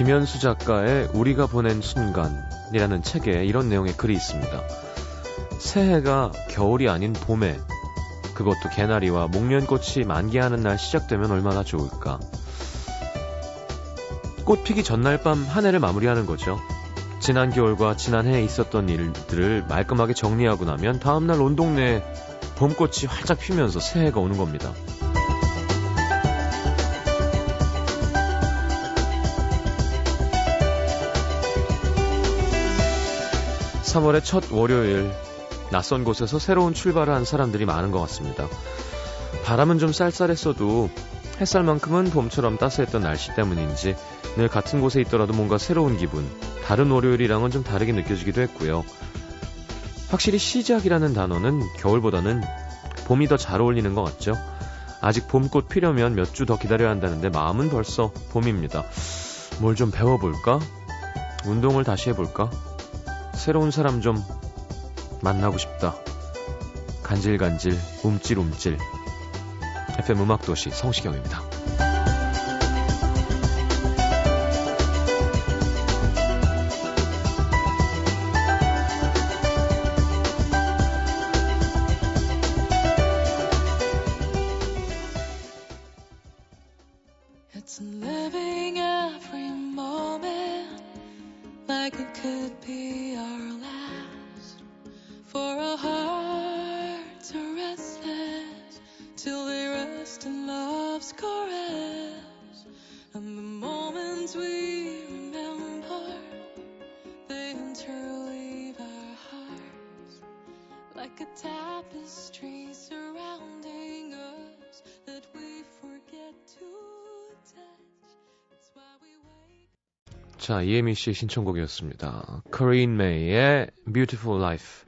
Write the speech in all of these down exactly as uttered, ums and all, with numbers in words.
김연수 작가의 우리가 보낸 순간이라는 책에 이런 내용의 글이 있습니다. 새해가 겨울이 아닌 봄에, 그것도 개나리와 목련꽃이 만개하는 날 시작되면 얼마나 좋을까. 꽃피기 전날 밤 한 해를 마무리하는 거죠. 지난 겨울과 지난해에 있었던 일들을 말끔하게 정리하고 나면 다음날 온 동네에 봄꽃이 활짝 피면서 새해가 오는 겁니다. 삼월의 첫 월요일, 낯선 곳에서 새로운 출발을 한 사람들이 많은 것 같습니다. 바람은 좀 쌀쌀했어도 햇살만큼은 봄처럼 따스했던 날씨 때문인지 늘 같은 곳에 있더라도 뭔가 새로운 기분, 다른 월요일이랑은 좀 다르게 느껴지기도 했고요. 확실히 시작이라는 단어는 겨울보다는 봄이 더 잘 어울리는 것 같죠. 아직 봄꽃 피려면 몇 주 더 기다려야 한다는데 마음은 벌써 봄입니다. 뭘 좀 배워볼까? 운동을 다시 해볼까? 새로운 사람 좀 만나고 싶다. 간질간질 움찔움찔. 에프엠 음악도시 성시경입니다. 자, 이혜미 씨의 신청곡이었습니다. Corinne May의 Beautiful Life.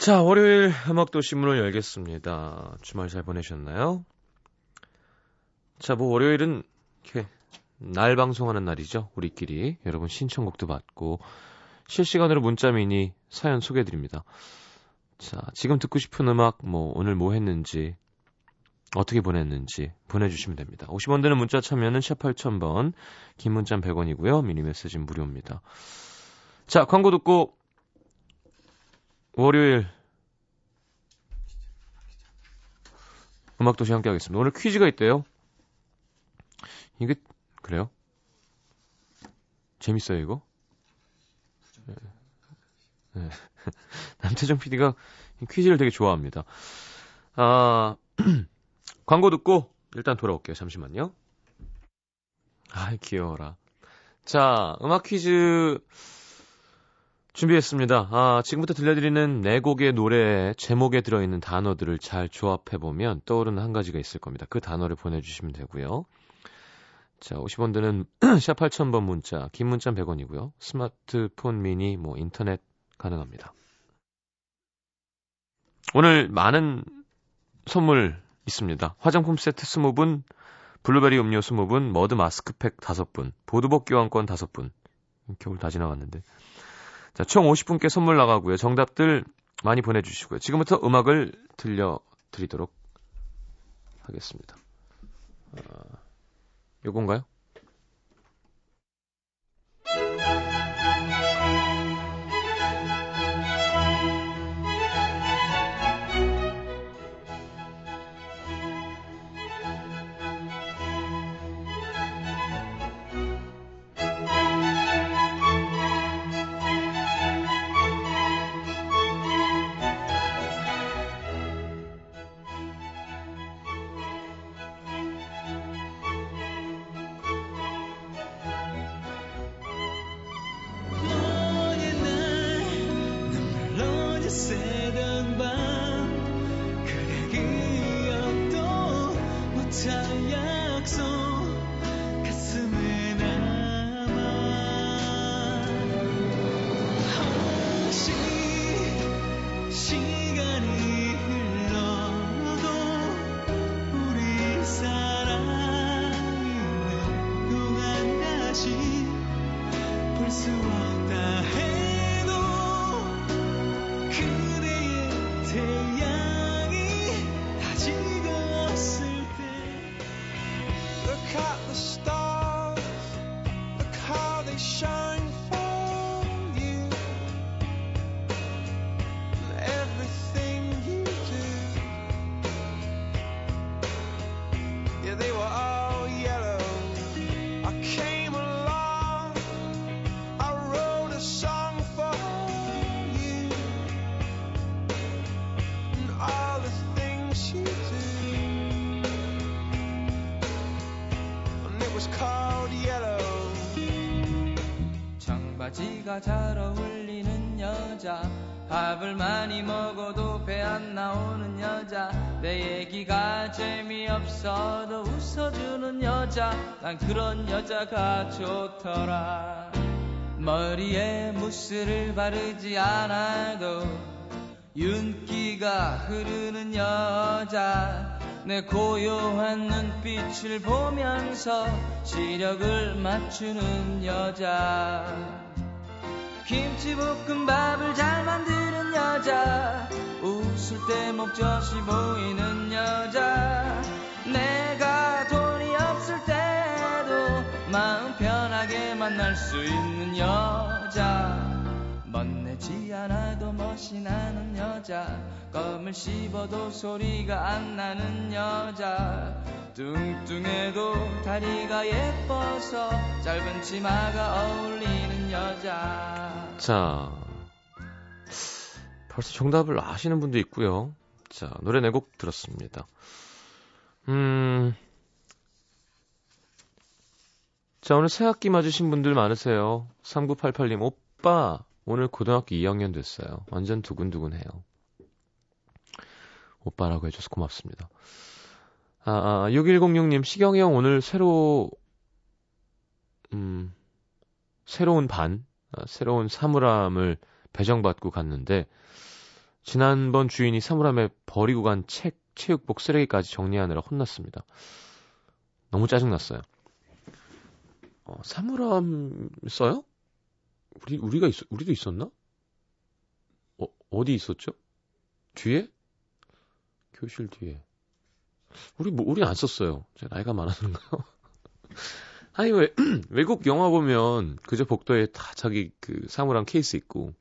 자, 월요일 음악도시 문을 열겠습니다. 주말 잘 보내셨나요? 자, 뭐 월요일은 이렇게 날 방송하는 날이죠. 우리끼리. 여러분 신청곡도 받고 실시간으로 문자 미니 사연 소개해드립니다. 자, 지금 듣고 싶은 음악, 뭐 오늘 뭐 했는지, 어떻게 보냈는지 보내주시면 됩니다. 오십 원 되는 문자 참여는 샷 팔천 번, 긴 문자는 백 원이고요. 미니메시지는 무료입니다. 자, 광고 듣고 월요일 음악도시 함께 하겠습니다. 오늘 퀴즈가 있대요. 이게 그래요? 재밌어요 이거? 네. 네. 남태정 피디가 퀴즈를 되게 좋아합니다. 아... 광고 듣고 일단 돌아올게요. 잠시만요. 아, 귀여워라. 자, 음악 퀴즈 준비했습니다. 아, 지금부터 들려드리는 네 곡의 노래 제목에 들어있는 단어들을 잘 조합해보면 떠오르는 한 가지가 있을 겁니다. 그 단어를 보내주시면 되고요. 자, 오십 원 드는 샵 팔천 번 문자, 긴 문자는 백 원이고요. 스마트폰 미니, 뭐 인터넷 가능합니다. 오늘 많은 선물 있습니다. 화장품 세트 이십 분, 블루베리 음료 이십 분, 머드 마스크팩 다섯 분, 보드복 교환권 다섯 분. 겨울 다 지나갔는데. 자, 총 오십 분께 선물 나가고요. 정답들 많이 보내주시고요. 지금부터 음악을 들려드리도록 하겠습니다. 어, 요건가요? they were all yellow. I came along, I wrote a song for you, and all the things you do, and it was called Yellow. 청바지가 잘 어울리는 여자, 밥을 많이 먹어도 배 안 나오는 여자, 내 얘기가 재미없어도 웃어주는 여자, 난 그런 여자가 좋더라. 머리에 무스를 바르지 않아도 윤기가 흐르는 여자, 내 고요한 눈빛을 보면서 시력을 맞추는 여자, 김치볶음밥을 잘 만드는 여자, 웃을 때 목젖이 보이는 여자, 내가 돈이 없을 때도 마음 편하게 만날 수 있는 여자, 멋내지 않아도 멋이 나는 여자, 껌을 씹어도 소리가 안 나는 여자, 뚱뚱해도 다리가 예뻐서 짧은 치마가 어울리는 여자. 자, 벌써 정답을 아시는 분도 있고요. 자, 노래 네 곡 들었습니다. 음, 자, 오늘 새학기 맞으신 분들 많으세요. 삼구팔팔 님, 오빠 오늘 고등학교 이 학년 됐어요. 완전 두근두근해요. 오빠라고 해줘서 고맙습니다. 아, 아, 육일공육 님, 시경이 형 오늘 새로, 음, 새로운 반, 아, 새로운 사물함을 배정받고 갔는데, 지난번 주인이 사물함에 버리고 간 책, 체육복 쓰레기까지 정리하느라 혼났습니다. 너무 짜증났어요. 어, 사물함 써요? 우리, 우리가 있, 우리도 있었나? 어, 어디 있었죠? 뒤에? 교실 뒤에. 우리, 뭐, 우린 안 썼어요. 제 나이가 많았는가요? 아니, 왜, 외국 영화 보면, 그저 복도에 다 자기 그 사물함 케이스 있고,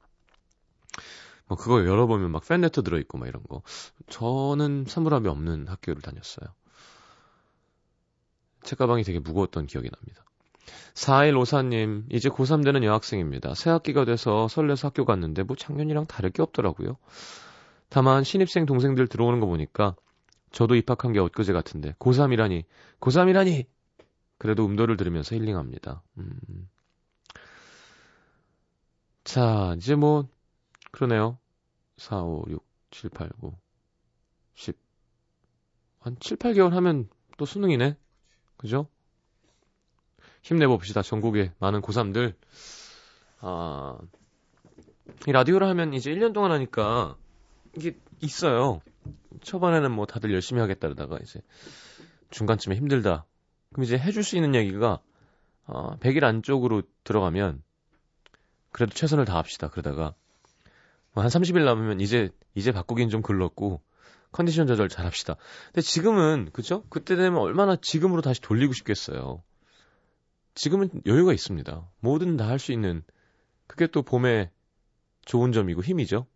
뭐, 그거 열어보면 막 팬레터 들어있고, 막 이런 거. 저는 사물함이 없는 학교를 다녔어요. 책가방이 되게 무거웠던 기억이 납니다. 사일오사 님, 이제 고삼 되는 여학생입니다. 새학기가 돼서 설레서 학교 갔는데, 뭐, 작년이랑 다를 게 없더라고요. 다만, 신입생 동생들 들어오는 거 보니까, 저도 입학한 게 엊그제 같은데 고삼이라니 고삼이라니 그래도 음도를 들으면서 힐링합니다. 음. 자, 이제 뭐 그러네요. 사, 오, 육, 칠, 팔, 구, 십 한 칠, 팔 개월 하면 또 수능이네. 그죠? 힘내봅시다. 전국의 많은 고삼들. 아, 이 라디오를 하면 이제 일 년 동안 하니까 이게 있어요. 초반에는 뭐 다들 열심히 하겠다 그러다가 이제 중간쯤에 힘들다. 그럼 이제 해줄 수 있는 얘기가 어, 백 일 안쪽으로 들어가면 그래도 최선을 다합시다. 그러다가 뭐 한 삼십 일 남으면 이제 이제 바꾸긴 좀 글렀고 컨디션 조절 잘합시다. 근데 지금은 그죠? 그때 되면 얼마나 지금으로 다시 돌리고 싶겠어요. 지금은 여유가 있습니다. 뭐든 다 할 수 있는 그게 또 봄의 좋은 점이고 힘이죠.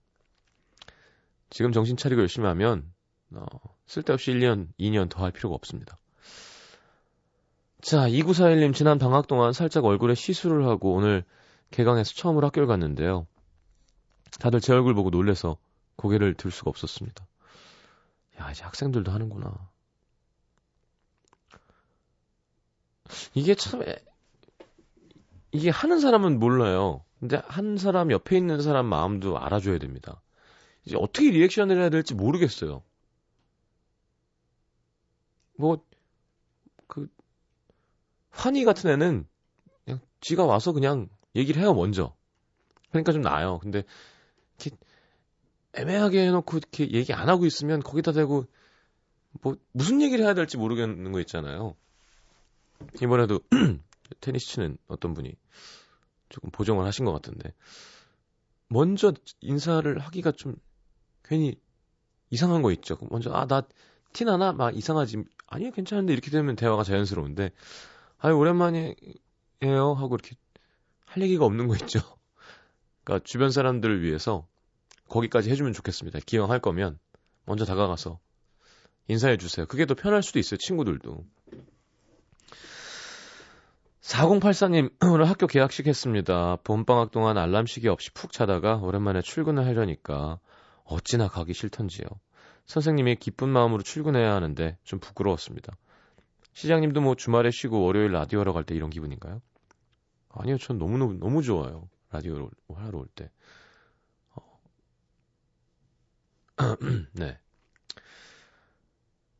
지금 정신 차리고 열심히 하면 어, 쓸데없이 일 년, 이 년 더 할 필요가 없습니다. 자, 이구사일 님, 지난 방학 동안 살짝 얼굴에 시술을 하고 오늘 개강해서 처음으로 학교를 갔는데요. 다들 제 얼굴 보고 놀래서 고개를 들 수가 없었습니다. 야, 이제 학생들도 하는구나. 이게 참... 애... 이게 하는 사람은 몰라요. 근데 한 사람, 옆에 있는 사람 마음도 알아줘야 됩니다. 이제 어떻게 리액션을 해야 될지 모르겠어요. 뭐, 그, 환희 같은 애는 그냥 지가 와서 그냥 얘기를 해요, 먼저. 그러니까 좀 나아요. 근데, 이렇게 애매하게 해놓고 이렇게 얘기 안 하고 있으면 거기다 대고, 뭐, 무슨 얘기를 해야 될지 모르겠는 거 있잖아요. 이번에도 테니스 치는 어떤 분이 조금 보정을 하신 것 같은데, 먼저 인사를 하기가 좀, 괜히 이상한 거 있죠. 먼저 아, 나 티나나? 막 이상하지. 아니요, 괜찮은데. 이렇게 되면 대화가 자연스러운데, 아유, 오랜만이에요 하고 이렇게 할 얘기가 없는 거 있죠. 그러니까 주변 사람들을 위해서 거기까지 해주면 좋겠습니다. 기왕 할 거면 먼저 다가가서 인사해 주세요. 그게 더 편할 수도 있어요. 친구들도. 사공팔사님, 오늘 학교 개학식 했습니다. 봄방학 동안 알람시계 없이 푹 자다가 오랜만에 출근을 하려니까 어찌나 가기 싫던지요. 선생님이 기쁜 마음으로 출근해야 하는데 좀 부끄러웠습니다. 시장님도 뭐 주말에 쉬고 월요일 라디오하러 갈 때 이런 기분인가요? 아니요, 전 너무너무 너무 좋아요. 라디오를 하러 올 때. 어. 네.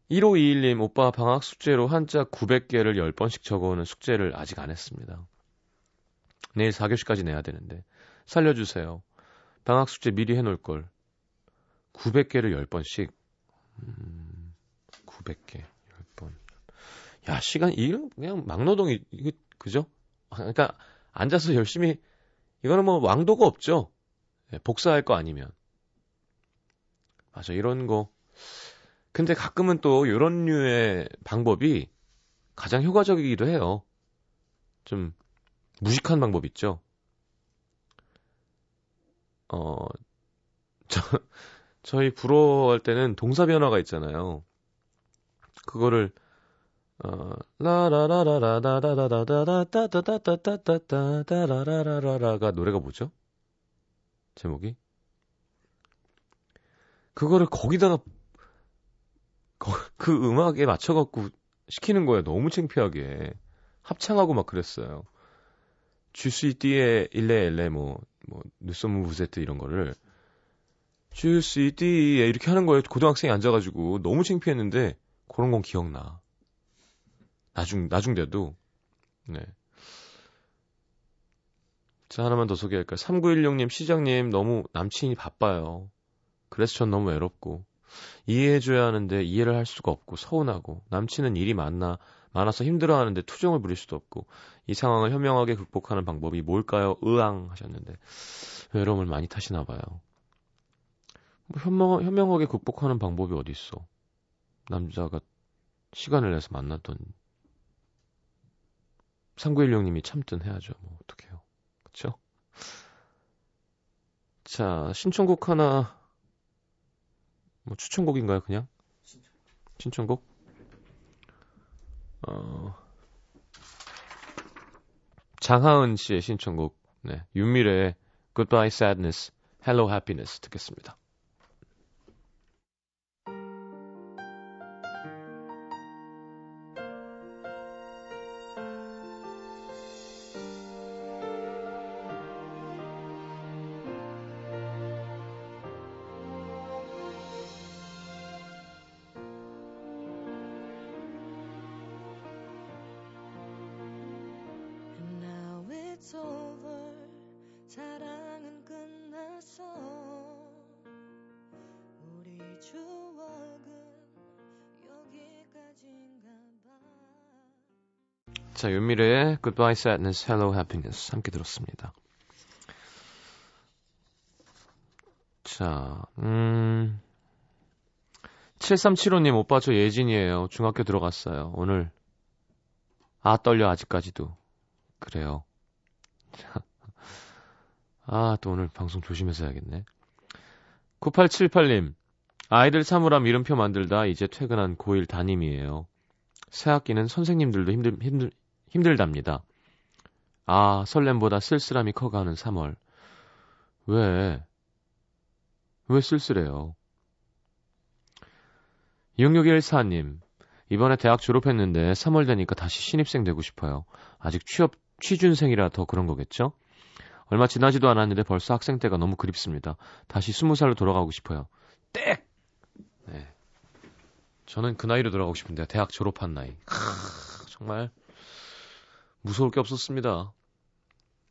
일오이일님, 오빠 방학 숙제로 한자 구백 개를 열 번씩 적어오는 숙제를 아직 안 했습니다. 내일 사 교시까지 내야 되는데 살려주세요. 방학 숙제 미리 해놓을 걸. 구백 개를 열 번씩. 음, 구백 개 열 번. 야, 시간 이런 그냥 막노동이 이게 그죠? 그러니까 앉아서 열심히 이거는 뭐 왕도가 없죠. 복사할 거 아니면. 맞아, 이런 거. 근데 가끔은 또 이런 류의 방법이 가장 효과적이기도 해요. 좀 무식한 방법 있죠. 어, 저, 저희 불어할 때는 동사 변화가 있잖아요. 그거를 어, 라라라라라라라라라라라라라라라라라라라가 노래가 뭐죠? 제목이? 그거를 거기다가 그 음악에 맞춰갖고 시키는 거예요. 너무 창피하게. 합창하고 막 그랬어요. 주스 띠에 일레 일레 뭐 뭐 누소무 부세트 이런 거를 주스 띠에 이렇게 하는 거예요. 고등학생이 앉아가지고 너무 창피했는데 그런 건 기억나. 나중 나중 돼도. 네. 자, 하나만 더 소개할까요? 삼구일육님, 시장님 너무 남친이 바빠요. 그래서 전 너무 외롭고. 이해해줘야 하는데 이해를 할 수가 없고 서운하고 남친은 일이 많나 많아서 힘들어하는데 투정을 부릴 수도 없고 이 상황을 현명하게 극복하는 방법이 뭘까요? 으앙 하셨는데 외로움을 많이 타시나 봐요. 뭐 현명, 현명하게 극복하는 방법이 어디 있어? 남자가 시간을 내서 만났던 삼구일육님이 참든 해야죠. 뭐 어떡해요, 그쵸? 자, 신청곡 하나. 뭐 추천곡인가요, 그냥? 신청곡? 어... 장하은 씨의 신청곡. 네, 윤미래의 Goodbye Sadness, Hello Happiness 듣겠습니다. 자, 윤미래의 Goodbye Sadness, Hello Happiness 함께 들었습니다. 자, 음... 칠삼칠오님, 오빠 저 예진이에요. 중학교 들어갔어요. 오늘 아 떨려 아직까지도. 그래요. 아, 또 오늘 방송 조심해서 해야겠네. 구팔칠팔님, 아이들 사물함 이름표 만들다 이제 퇴근한 고일 담임이에요. 새학기는 선생님들도 힘들, 힘들, 힘들답니다. 아, 설렘보다 쓸쓸함이 커가는 삼월. 왜? 왜 쓸쓸해요? 육육일사님, 이번에 대학 졸업했는데 삼월 되니까 다시 신입생 되고 싶어요. 아직 취업 취준생이라 더 그런 거겠죠? 얼마 지나지도 않았는데 벌써 학생 때가 너무 그립습니다. 다시 스무 살로 돌아가고 싶어요. 땡! 네. 저는 그 나이로 돌아가고 싶은데 대학 졸업한 나이. 크으, 정말 무서울 게 없었습니다.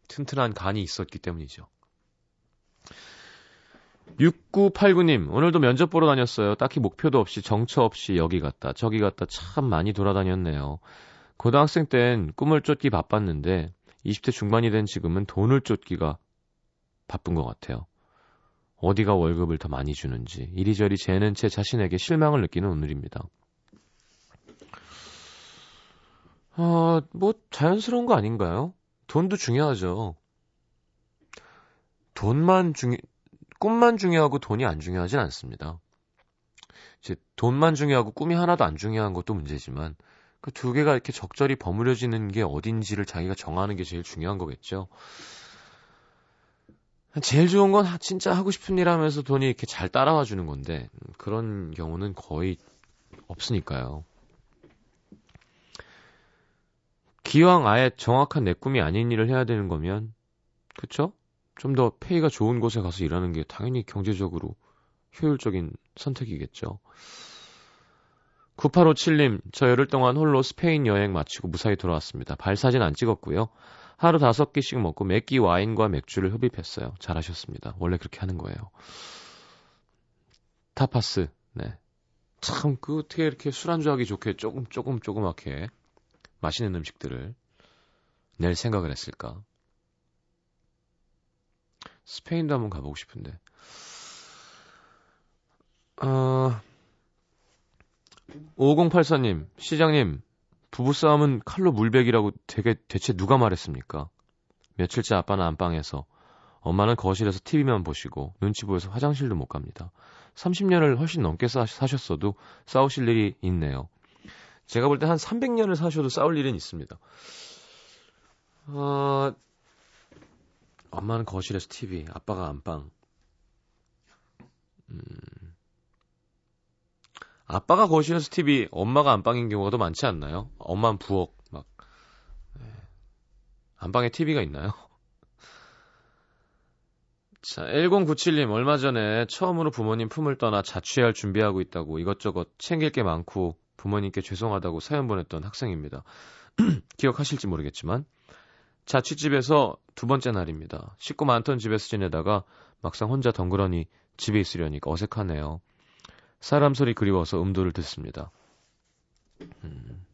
튼튼한 간이 있었기 때문이죠. 육구팔구님, 오늘도 면접 보러 다녔어요. 딱히 목표도 없이 정처 없이 여기 갔다 저기 갔다 참 많이 돌아다녔네요. 고등학생 땐 꿈을 쫓기 바빴는데 이십 대 중반이 된 지금은 돈을 쫓기가 바쁜 것 같아요. 어디가 월급을 더 많이 주는지 이리저리 재는 제 자신에게 실망을 느끼는 오늘입니다. 아, 뭐 자연스러운 거 아닌가요? 돈도 중요하죠. 돈만 중요, 꿈만 중요하고 돈이 안 중요하진 않습니다. 이제 돈만 중요하고 꿈이 하나도 안 중요한 것도 문제지만 그 두 개가 이렇게 적절히 버무려지는 게 어딘지를 자기가 정하는 게 제일 중요한 거겠죠. 제일 좋은 건 진짜 하고 싶은 일 하면서 돈이 이렇게 잘 따라와 주는 건데 그런 경우는 거의 없으니까요. 기왕 아예 정확한 내 꿈이 아닌 일을 해야 되는 거면 그쵸? 좀 더 페이가 좋은 곳에 가서 일하는 게 당연히 경제적으로 효율적인 선택이겠죠. 구팔오칠님, 저 열흘 동안 홀로 스페인 여행 마치고 무사히 돌아왔습니다. 발사진 안 찍었고요. 하루 다섯 끼씩 먹고 매끼 와인과 맥주를 흡입했어요. 잘하셨습니다. 원래 그렇게 하는 거예요. 타파스. 네. 참, 그 어떻게 이렇게 술안주하기 좋게 조금 조금 조그맣게 맛있는 음식들을 낼 생각을 했을까? 스페인도 한번 가보고 싶은데. 어... 오공팔사님, 시장님, 부부싸움은 칼로 물베기라고 되게 대체 누가 말했습니까? 며칠째 아빠는 안방에서, 엄마는 거실에서 티비만 보시고 눈치 보여서 화장실도 못 갑니다. 삼십 년을 훨씬 넘게 사, 사셨어도 싸우실 일이 있네요. 제가 볼 때 한 삼백 년을 사셔도 싸울 일은 있습니다. 어... 엄마는 거실에서 티비, 아빠가 안방. 음... 아빠가 거실에서 티비, 엄마가 안방인 경우가 더 많지 않나요? 엄마는 부엌, 막. 네. 안방에 티비가 있나요? 자, 일공구칠님, 얼마 전에 처음으로 부모님 품을 떠나 자취할 준비하고 있다고 이것저것 챙길 게 많고 부모님께 죄송하다고 사연 보냈던 학생입니다. 기억하실지 모르겠지만 자취집에서 두 번째 날입니다. 식구 많던 집에서 지내다가 막상 혼자 덩그러니 집에 있으려니까 어색하네요. 사람 소리 그리워서 음도를 듣습니다. 음.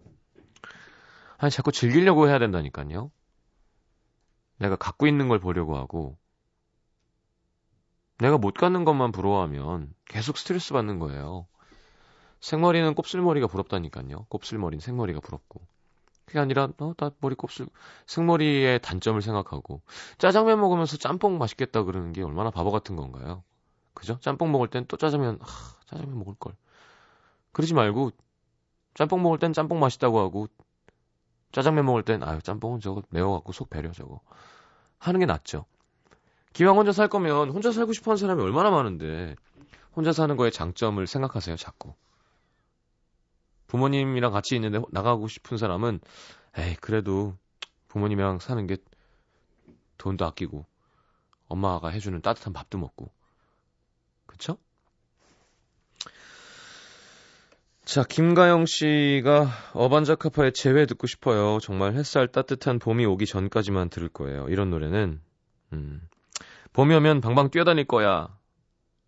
아니 자꾸 즐기려고 해야 된다니까요. 내가 갖고 있는 걸 보려고 하고 내가 못 갖는 것만 부러워하면 계속 스트레스 받는 거예요. 생머리는 곱슬머리가 부럽다니까요. 곱슬머리는 생머리가 부럽고 그게 아니라 어, 나 머리 곱슬 생머리의 단점을 생각하고 짜장면 먹으면서 짬뽕 맛있겠다 그러는 게 얼마나 바보 같은 건가요? 그죠? 짬뽕 먹을 땐 또 짜장면, 하, 짜장면 먹을 걸. 그러지 말고 짬뽕 먹을 땐 짬뽕 맛있다고 하고 짜장면 먹을 땐 아유 짬뽕은 저거 매워 갖고 속 배려 저거 하는 게 낫죠. 기왕 혼자 살 거면 혼자 살고 싶어하는 사람이 얼마나 많은데 혼자 사는 거에 장점을 생각하세요 자꾸. 부모님이랑 같이 있는데 나가고 싶은 사람은 에이 그래도 부모님이랑 사는 게 돈도 아끼고 엄마가 해주는 따뜻한 밥도 먹고. 그쵸? 자, 김가영 씨가 어반자카파의 재회 듣고 싶어요. 정말 햇살 따뜻한 봄이 오기 전까지만 들을 거예요. 이런 노래는 음, 봄이 오면 방방 뛰어다닐 거야.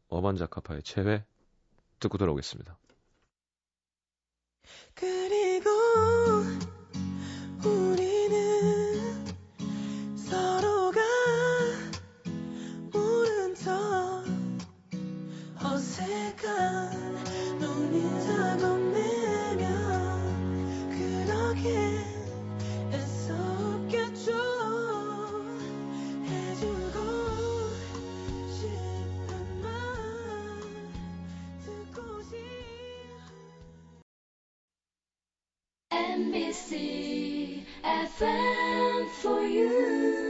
어반자카파의 재회 듣고 돌아오겠습니다. 그리고 우리는 서로가 모른 척 어색한 눈이 작업 내며 그렇게 애써 웃겠죠. 해주고 싶은 말 듣고 싶 엠비씨 에프엠 for you.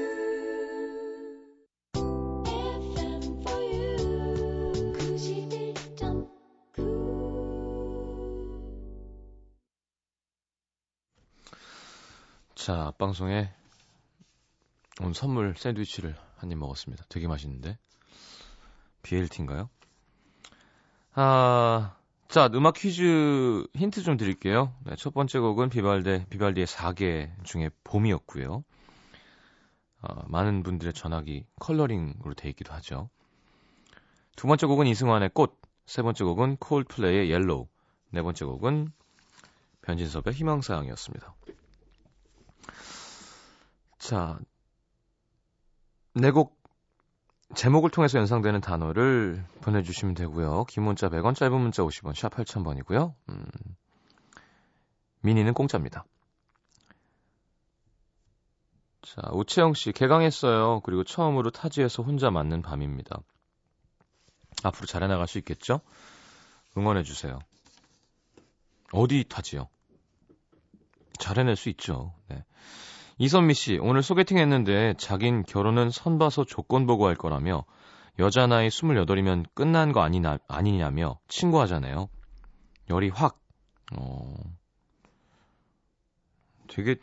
에프엠 for you. 구십일 점 구. 자, 앞방송에 오늘 선물 샌드위치를 한 입 먹었습니다. 되게 맛있는데. 비엘티인가요? 아... 자, 음악 퀴즈 힌트 좀 드릴게요. 네, 첫 번째 곡은 비발디, 비발디의 네 개 중에 봄이었고요. 어, 많은 분들의 전화기 컬러링으로 돼 있기도 하죠. 두 번째 곡은 이승환의 꽃, 세 번째 곡은 콜플레이의 옐로우, 네 번째 곡은 변진섭의 희망사항이었습니다. 자, 네 곡 제목을 통해서 연상되는 단어를 보내주시면 되고요. 긴 문자 백 원, 짧은 문자 오십 원, 샵 팔천 번이고요. 음, 미니는 공짜입니다. 자, 오채영씨 개강했어요. 그리고 처음으로 타지에서 혼자 맞는 밤입니다. 앞으로 잘해나갈 수 있겠죠? 응원해주세요. 어디 타지요? 잘 해낼 수 있죠. 네. 이선미 씨, 오늘 소개팅 했는데 자긴 결혼은 선 봐서 조건 보고 할 거라며 여자 나이 스물여덟이면 끝난 거 아니나, 아니냐며 친구하잖아요. 열이 확. 어... 되게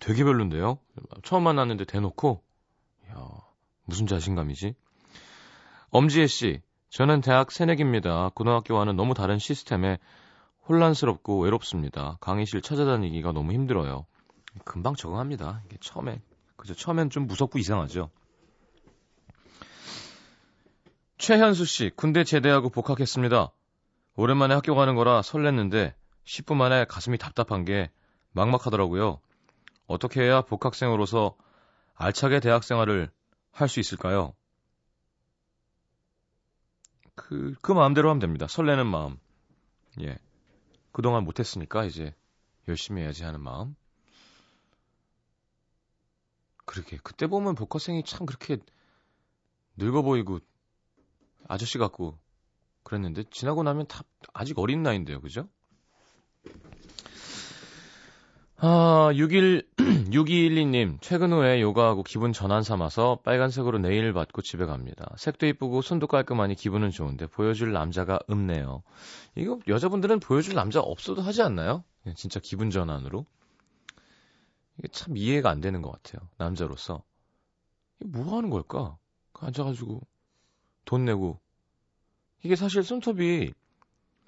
되게 별론데요. 처음 만났는데 대놓고. 이야, 무슨 자신감이지? 엄지혜 씨, 저는 대학 새내기입니다. 고등학교와는 너무 다른 시스템에 혼란스럽고 외롭습니다. 강의실 찾아다니기가 너무 힘들어요. 금방 적응합니다. 이게 처음에 그죠? 처음엔 좀 무섭고 이상하죠. 최현수 씨, 군대 제대하고 복학했습니다. 오랜만에 학교 가는 거라 설렜는데 십 분 만에 가슴이 답답한 게 막막하더라고요. 어떻게 해야 복학생으로서 알차게 대학 생활을 할 수 있을까요? 그, 그 마음대로 하면 됩니다. 설레는 마음. 예. 그동안 못했으니까 이제 열심히 해야지 하는 마음. 그렇게. 그때 보면 복학생이 참 그렇게 늙어 보이고 아저씨 같고 그랬는데 지나고 나면 다 아직 어린 나이인데요. 그죠? 아, 육일, 육이일이 님, 퇴근 후에 요가하고 기분 전환 삼아서 빨간색으로 네일 받고 집에 갑니다. 색도 이쁘고 손도 깔끔하니 기분은 좋은데 보여줄 남자가 없네요. 이거 여자분들은 보여줄 남자 없어도 하지 않나요? 진짜 기분 전환으로. 이게 참 이해가 안 되는 것 같아요. 남자로서. 이게 뭐 하는 걸까? 앉아가지고 돈 내고. 이게 사실 손톱이,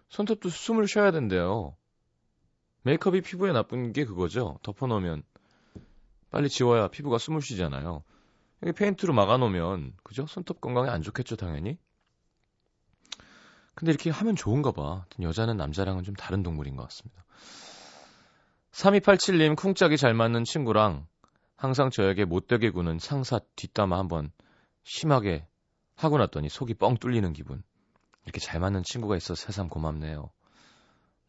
손톱도 숨을 쉬어야 된대요. 메이크업이 피부에 나쁜 게 그거죠. 덮어놓으면 빨리 지워야 피부가 숨을 쉬잖아요. 이게 페인트로 막아놓으면 그죠? 손톱 건강에 안 좋겠죠, 당연히. 근데 이렇게 하면 좋은가 봐. 여자는 남자랑은 좀 다른 동물인 것 같습니다. 삼이팔칠 님, 쿵짝이 잘 맞는 친구랑 항상 저에게 못되게 구는 상사 뒷담화 한번 심하게 하고 났더니 속이 뻥 뚫리는 기분. 이렇게 잘 맞는 친구가 있어서 새삼 고맙네요.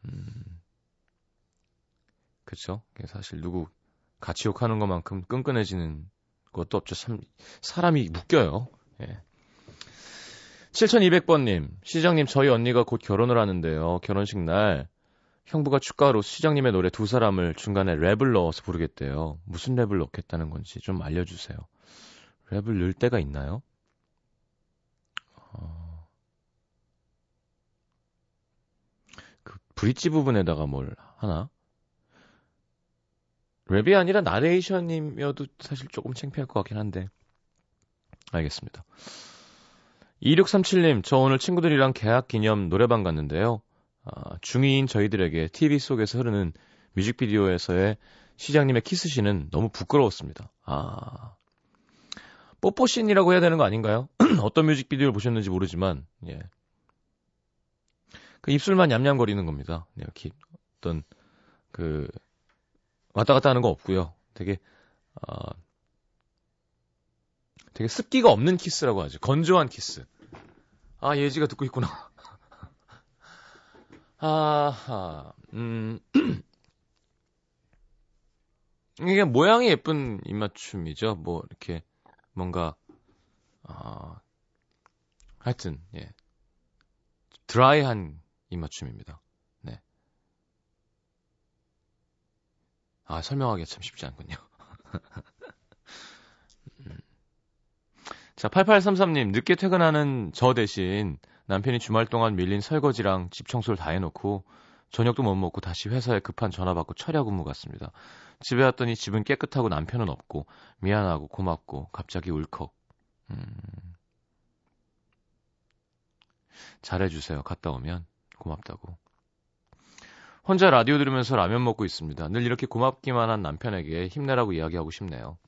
음... 그렇죠. 사실 누구 같이 욕하는 것만큼 끈끈해지는 것도 없죠. 참, 사람이 묶여요. 예. 칠천이백 번 님, 시장님 저희 언니가 곧 결혼을 하는데요. 결혼식 날 형부가 축가로 시장님의 노래 두 사람을 중간에 랩을 넣어서 부르겠대요. 무슨 랩을 넣겠다는 건지 좀 알려주세요. 랩을 넣을 때가 있나요? 어... 그 브릿지 부분에다가 뭘 하나? 랩이 아니라 나레이션이어도 사실 조금 창피할 것 같긴 한데. 알겠습니다. 이육삼칠 님, 저 오늘 친구들이랑 개학 기념 노래방 갔는데요. 아, 중이인 저희들에게 티비 속에서 흐르는 뮤직비디오에서의 시장님의 키스신은 너무 부끄러웠습니다. 아, 뽀뽀신이라고 해야 되는 거 아닌가요? 어떤 뮤직비디오를 보셨는지 모르지만, 예. 그 입술만 얌얌거리는 겁니다. 이렇게 어떤, 그, 왔다 갔다 하는 거 없고요. 되게 어, 되게 습기가 없는 키스라고 하죠. 건조한 키스. 아, 예지가 듣고 있구나. 아하. 음. 이게 모양이 예쁜 입맞춤이죠. 뭐 이렇게 뭔가 어, 하여튼 예. 드라이한 입맞춤입니다. 아, 설명하기가 참 쉽지 않군요. 자, 팔팔삼삼 님, 늦게 퇴근하는 저 대신 남편이 주말 동안 밀린 설거지랑 집 청소를 다 해놓고 저녁도 못 먹고 다시 회사에 급한 전화 받고 철야 근무 갔습니다. 집에 왔더니 집은 깨끗하고 남편은 없고 미안하고 고맙고 갑자기 울컥. 음... 잘해주세요. 갔다 오면 고맙다고. 혼자 라디오 들으면서 라면 먹고 있습니다. 늘 이렇게 고맙기만 한 남편에게 힘내라고 이야기하고 싶네요.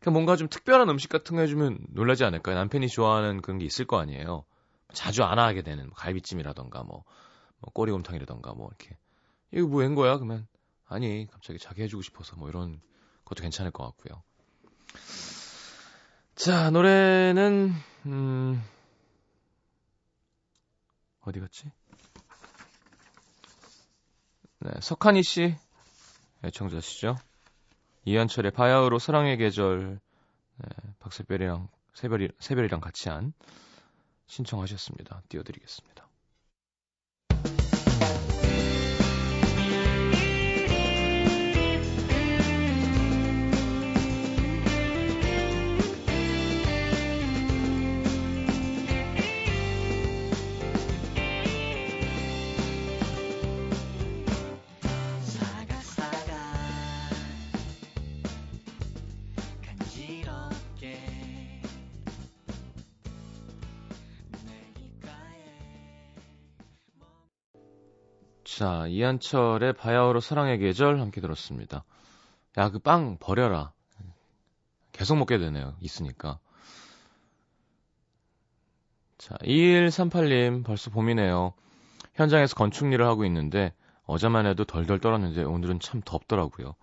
그냥 뭔가 좀 특별한 음식 같은 거 해주면 놀라지 않을까요? 남편이 좋아하는 그런 게 있을 거 아니에요. 자주 안 하게 되는 갈비찜이라던가 뭐, 뭐 꼬리곰탕이라던가 뭐 이렇게. 이거 뭐 한 거야? 그러면 아니, 갑자기 자기 해주고 싶어서 뭐 이런 것도 괜찮을 것 같고요. 자, 노래는 음... 어디 갔지? 네, 석하니 씨 애청자시죠. 이한철의 바야흐로 사랑의 계절 네, 박세별이랑 세별이, 세별이랑 같이 한 신청하셨습니다. 띄워드리겠습니다. 자, 이한철의 바야흐로 사랑의 계절 함께 들었습니다. 야, 그 빵 버려라. 계속 먹게 되네요. 있으니까. 자, 이일삼팔 님 벌써 봄이네요. 현장에서 건축일을 하고 있는데 어제만 해도 덜덜 떨었는데 오늘은 참 덥더라고요.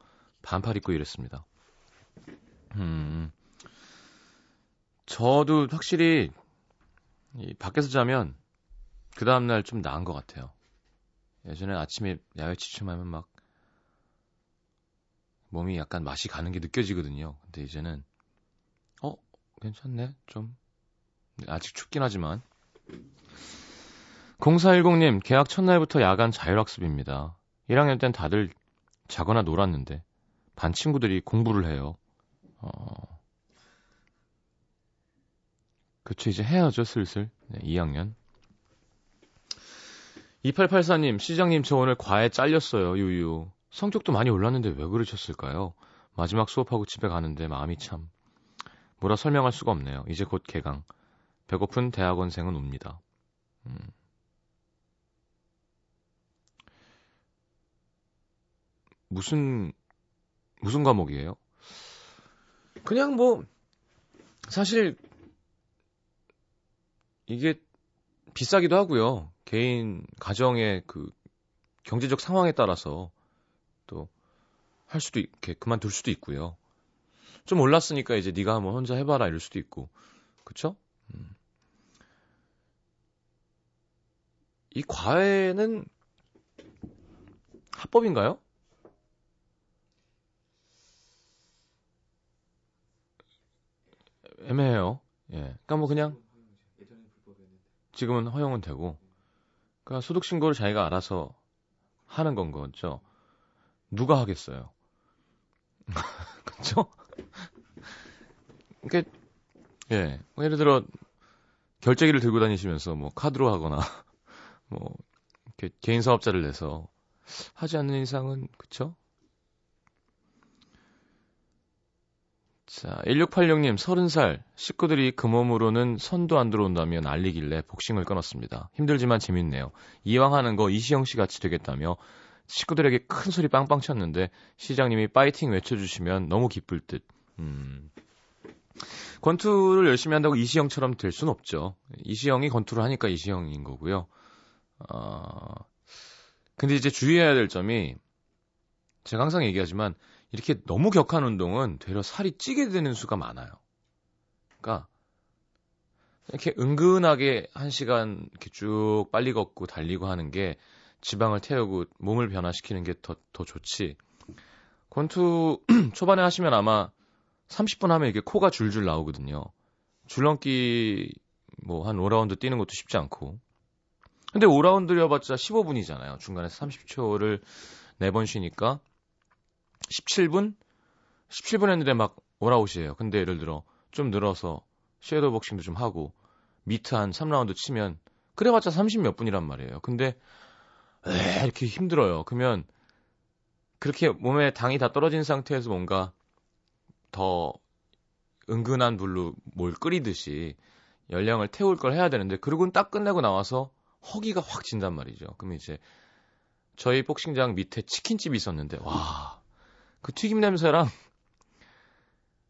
반팔 입고 이랬습니다. 음, 저도 확실히 이 밖에서 자면 그 다음날 좀 나은 것 같아요. 예전에 아침에 야외 취침하면 막 몸이 약간 맛이 가는 게 느껴지거든요. 근데 이제는 어? 괜찮네? 좀 아직 춥긴 하지만. 공사일공 님, 개학 첫날부터 야간 자율학습입니다. 일 학년 땐 다들 자거나 놀았는데 반 친구들이 공부를 해요. 어... 그쵸, 이제 해야죠, 슬슬. 네, 이 학년. 이팔팔사 님, 시장님 저 오늘 과외 잘렸어요. 유유. 성적도 많이 올랐는데 왜 그러셨을까요? 마지막 수업하고 집에 가는데 마음이 참 뭐라 설명할 수가 없네요. 이제 곧 개강. 배고픈 대학원생은 옵니다. 음. 무슨 무슨 과목이에요? 그냥 뭐 사실 이게 비싸기도 하고요. 개인 가정의 그 경제적 상황에 따라서 또 할 수도 있게 그만둘 수도 있고요. 좀 올랐으니까 이제 네가 한번 혼자 해봐라 이럴 수도 있고, 그렇죠? 음. 이 과외는 합법인가요? 애매해요. 예, 그러니까 뭐 그냥 지금은 허용은 되고, 그러니까 소득 신고를 자기가 알아서 하는 건 거죠. 누가 하겠어요? 그렇죠? 이게 예, 뭐 예를 들어 결제기를 들고 다니시면서 뭐 카드로 하거나 뭐 이렇게 개인 사업자를 내서 하지 않는 이상은, 그렇죠? 자, 일육팔육 님, 서른 살 식구들이 그 몸으로는 선도 안 들어온다며 난리길래 복싱을 끊었습니다. 힘들지만 재밌네요. 이왕 하는 거 이시영 씨 같이 되겠다며 식구들에게 큰 소리 빵빵 쳤는데 시장님이 파이팅 외쳐주시면 너무 기쁠 듯. 음. 권투를 열심히 한다고 이시영처럼 될 순 없죠. 이시영이 권투를 하니까 이시영인 거고요. 어... 근데 이제 주의해야 될 점이, 제가 항상 얘기하지만 이렇게 너무 격한 운동은 되려 살이 찌게 되는 수가 많아요. 그러니까 이렇게 은근하게 한 시간 이렇게 쭉 빨리 걷고 달리고 하는 게 지방을 태우고 몸을 변화시키는 게 더 더 좋지. 권투 초반에 하시면 아마 삼십 분 하면 이게 코가 줄줄 나오거든요. 줄넘기 뭐 한 오 라운드 뛰는 것도 쉽지 않고. 근데 오 라운드여봤자 십오 분이잖아요. 중간에 삼십 초를 네 번 쉬니까 십칠 분? 십칠 분 했는데 막 오라웃이에요. 근데 예를 들어 좀 늘어서 섀도우 복싱도 좀 하고 미트 한 삼 라운드 치면 그래봤자 삼십 몇 분이란 말이에요. 근데 에 이렇게 힘들어요. 그러면 그렇게 몸에 당이 다 떨어진 상태에서 뭔가 더 은근한 불로 뭘 끓이듯이 열량을 태울 걸 해야 되는데, 그러고는 딱 끝내고 나와서 허기가 확 진단 말이죠. 그럼 이제 저희 복싱장 밑에 치킨집이 있었는데 와, 그 튀김 냄새랑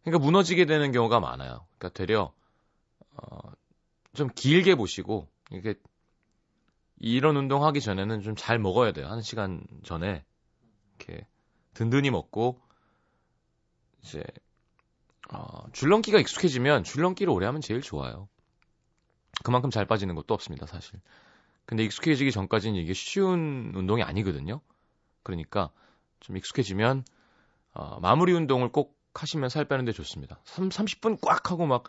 그러니까 무너지게 되는 경우가 많아요. 그러니까 되려 어, 좀 길게 보시고, 이게 이런 운동 하기 전에는 좀 잘 먹어야 돼요. 한 시간 전에 이렇게 든든히 먹고, 이제 어, 줄넘기가 익숙해지면 줄넘기를 오래 하면 제일 좋아요. 그만큼 잘 빠지는 것도 없습니다, 사실. 근데 익숙해지기 전까지는 이게 쉬운 운동이 아니거든요. 그러니까 좀 익숙해지면 어, 마무리 운동을 꼭 하시면 살 빼는데 좋습니다. 삼십 분 꽉 하고 막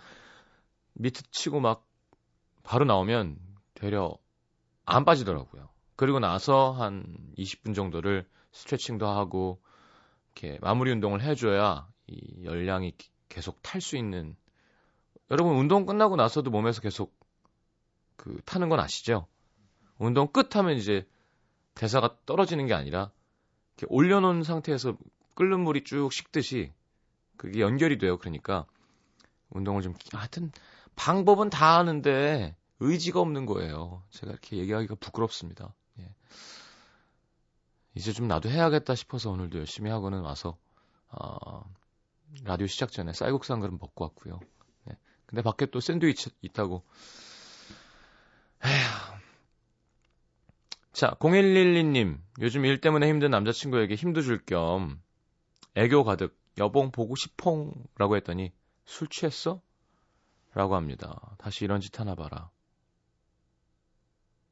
미트 치고 막 바로 나오면 되려 안 빠지더라고요. 그리고 나서 한 이십 분 정도를 스트레칭도 하고 이렇게 마무리 운동을 해줘야 이 열량이 계속 탈 수 있는. 여러분 운동 끝나고 나서도 몸에서 계속 그 타는 건 아시죠? 운동 끝하면 이제 대사가 떨어지는 게 아니라 이렇게 올려놓은 상태에서 끓는 물이 쭉 식듯이 그게 연결이 돼요. 그러니까 운동을 좀, 하여튼 방법은 다 아는데 의지가 없는 거예요. 제가 이렇게 얘기하기가 부끄럽습니다. 예. 이제 좀 나도 해야겠다 싶어서 오늘도 열심히 하고는 와서 어, 라디오 시작 전에 쌀국수 한 그릇 먹고 왔고요. 네. 근데 밖에 또 샌드위치 있다고. 에휴. 자, 공일일이 님, 요즘 일 때문에 힘든 남자친구에게 힘도 줄 겸 애교 가득 여봉 보고 싶퐁 라고 했더니 술 취했어? 라고 합니다. 다시 이런 짓 하나 봐라.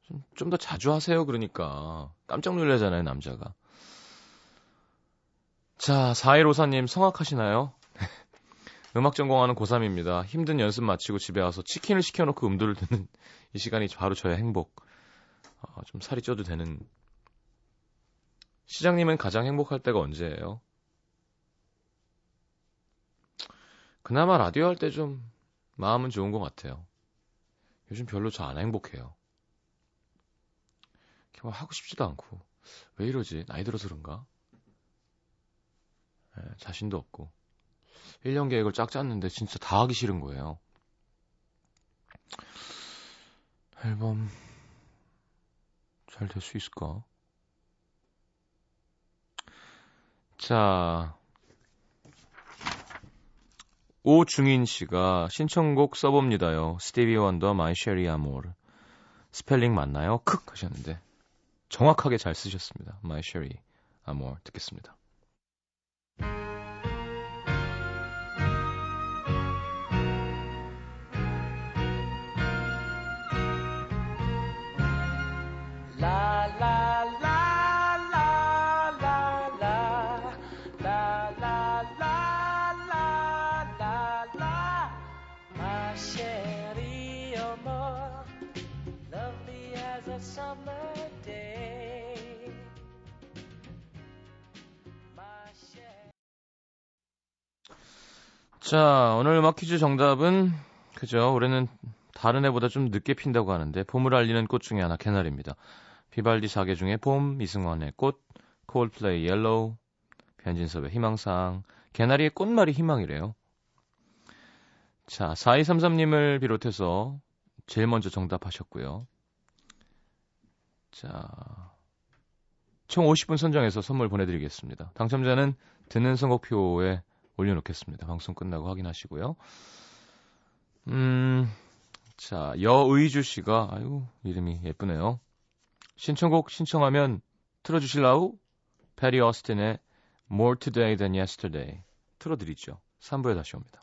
좀, 좀 더 자주 하세요. 그러니까 깜짝 놀라잖아요, 남자가. 자, 사일오사 님, 성악하시나요? 음악 전공하는 고삼입니다. 힘든 연습 마치고 집에 와서 치킨을 시켜놓고 음도를 듣는 이 시간이 바로 저의 행복. 어, 좀 살이 쪄도 되는. 시장님은 가장 행복할 때가 언제예요? 그나마 라디오 할 때 좀 마음은 좋은 것 같아요. 요즘 별로 저 안 행복해요. 그냥 하고 싶지도 않고. 왜 이러지? 나이 들어서 그런가? 네, 자신도 없고. 일 년 계획을 쫙 짰는데 진짜 다 하기 싫은 거예요. 앨범 잘 될 수 있을까? 자, 오중인 씨가 신청곡 써봅니다요. 스티비 원더 마이 쉐리 아모르. 스펠링 맞나요? 크 하셨는데 정확하게 잘 쓰셨습니다. 마이 쉐리 아모르 듣겠습니다. 자, 오늘 음악 퀴즈 정답은 그죠? 올해는 다른 해보다 좀 늦게 핀다고 하는데 봄을 알리는 꽃 중에 하나 개나리입니다. 비발디 네 개 중에 봄, 이승환의 꽃, 콜플레이 옐로우, 변진섭의 희망사항. 개나리의 꽃말이 희망이래요. 자, 사이삼삼 님을 비롯해서 제일 먼저 정답하셨고요. 자, 총 오십 분 선정해서 선물 보내드리겠습니다. 당첨자는 듣는 선곡표에 올려놓겠습니다. 방송 끝나고 확인하시고요. 음, 자, 여의주 씨가, 아유, 이름이 예쁘네요. 신청곡 신청하면 틀어주실라우? 페리 어스틴의 More Today Than Yesterday 틀어드리죠. 삼 부에 다시 옵니다.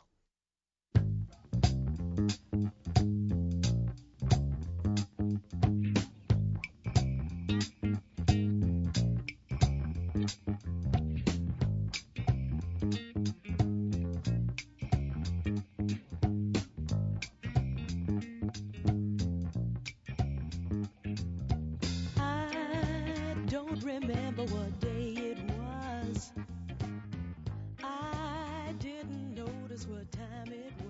What time it was.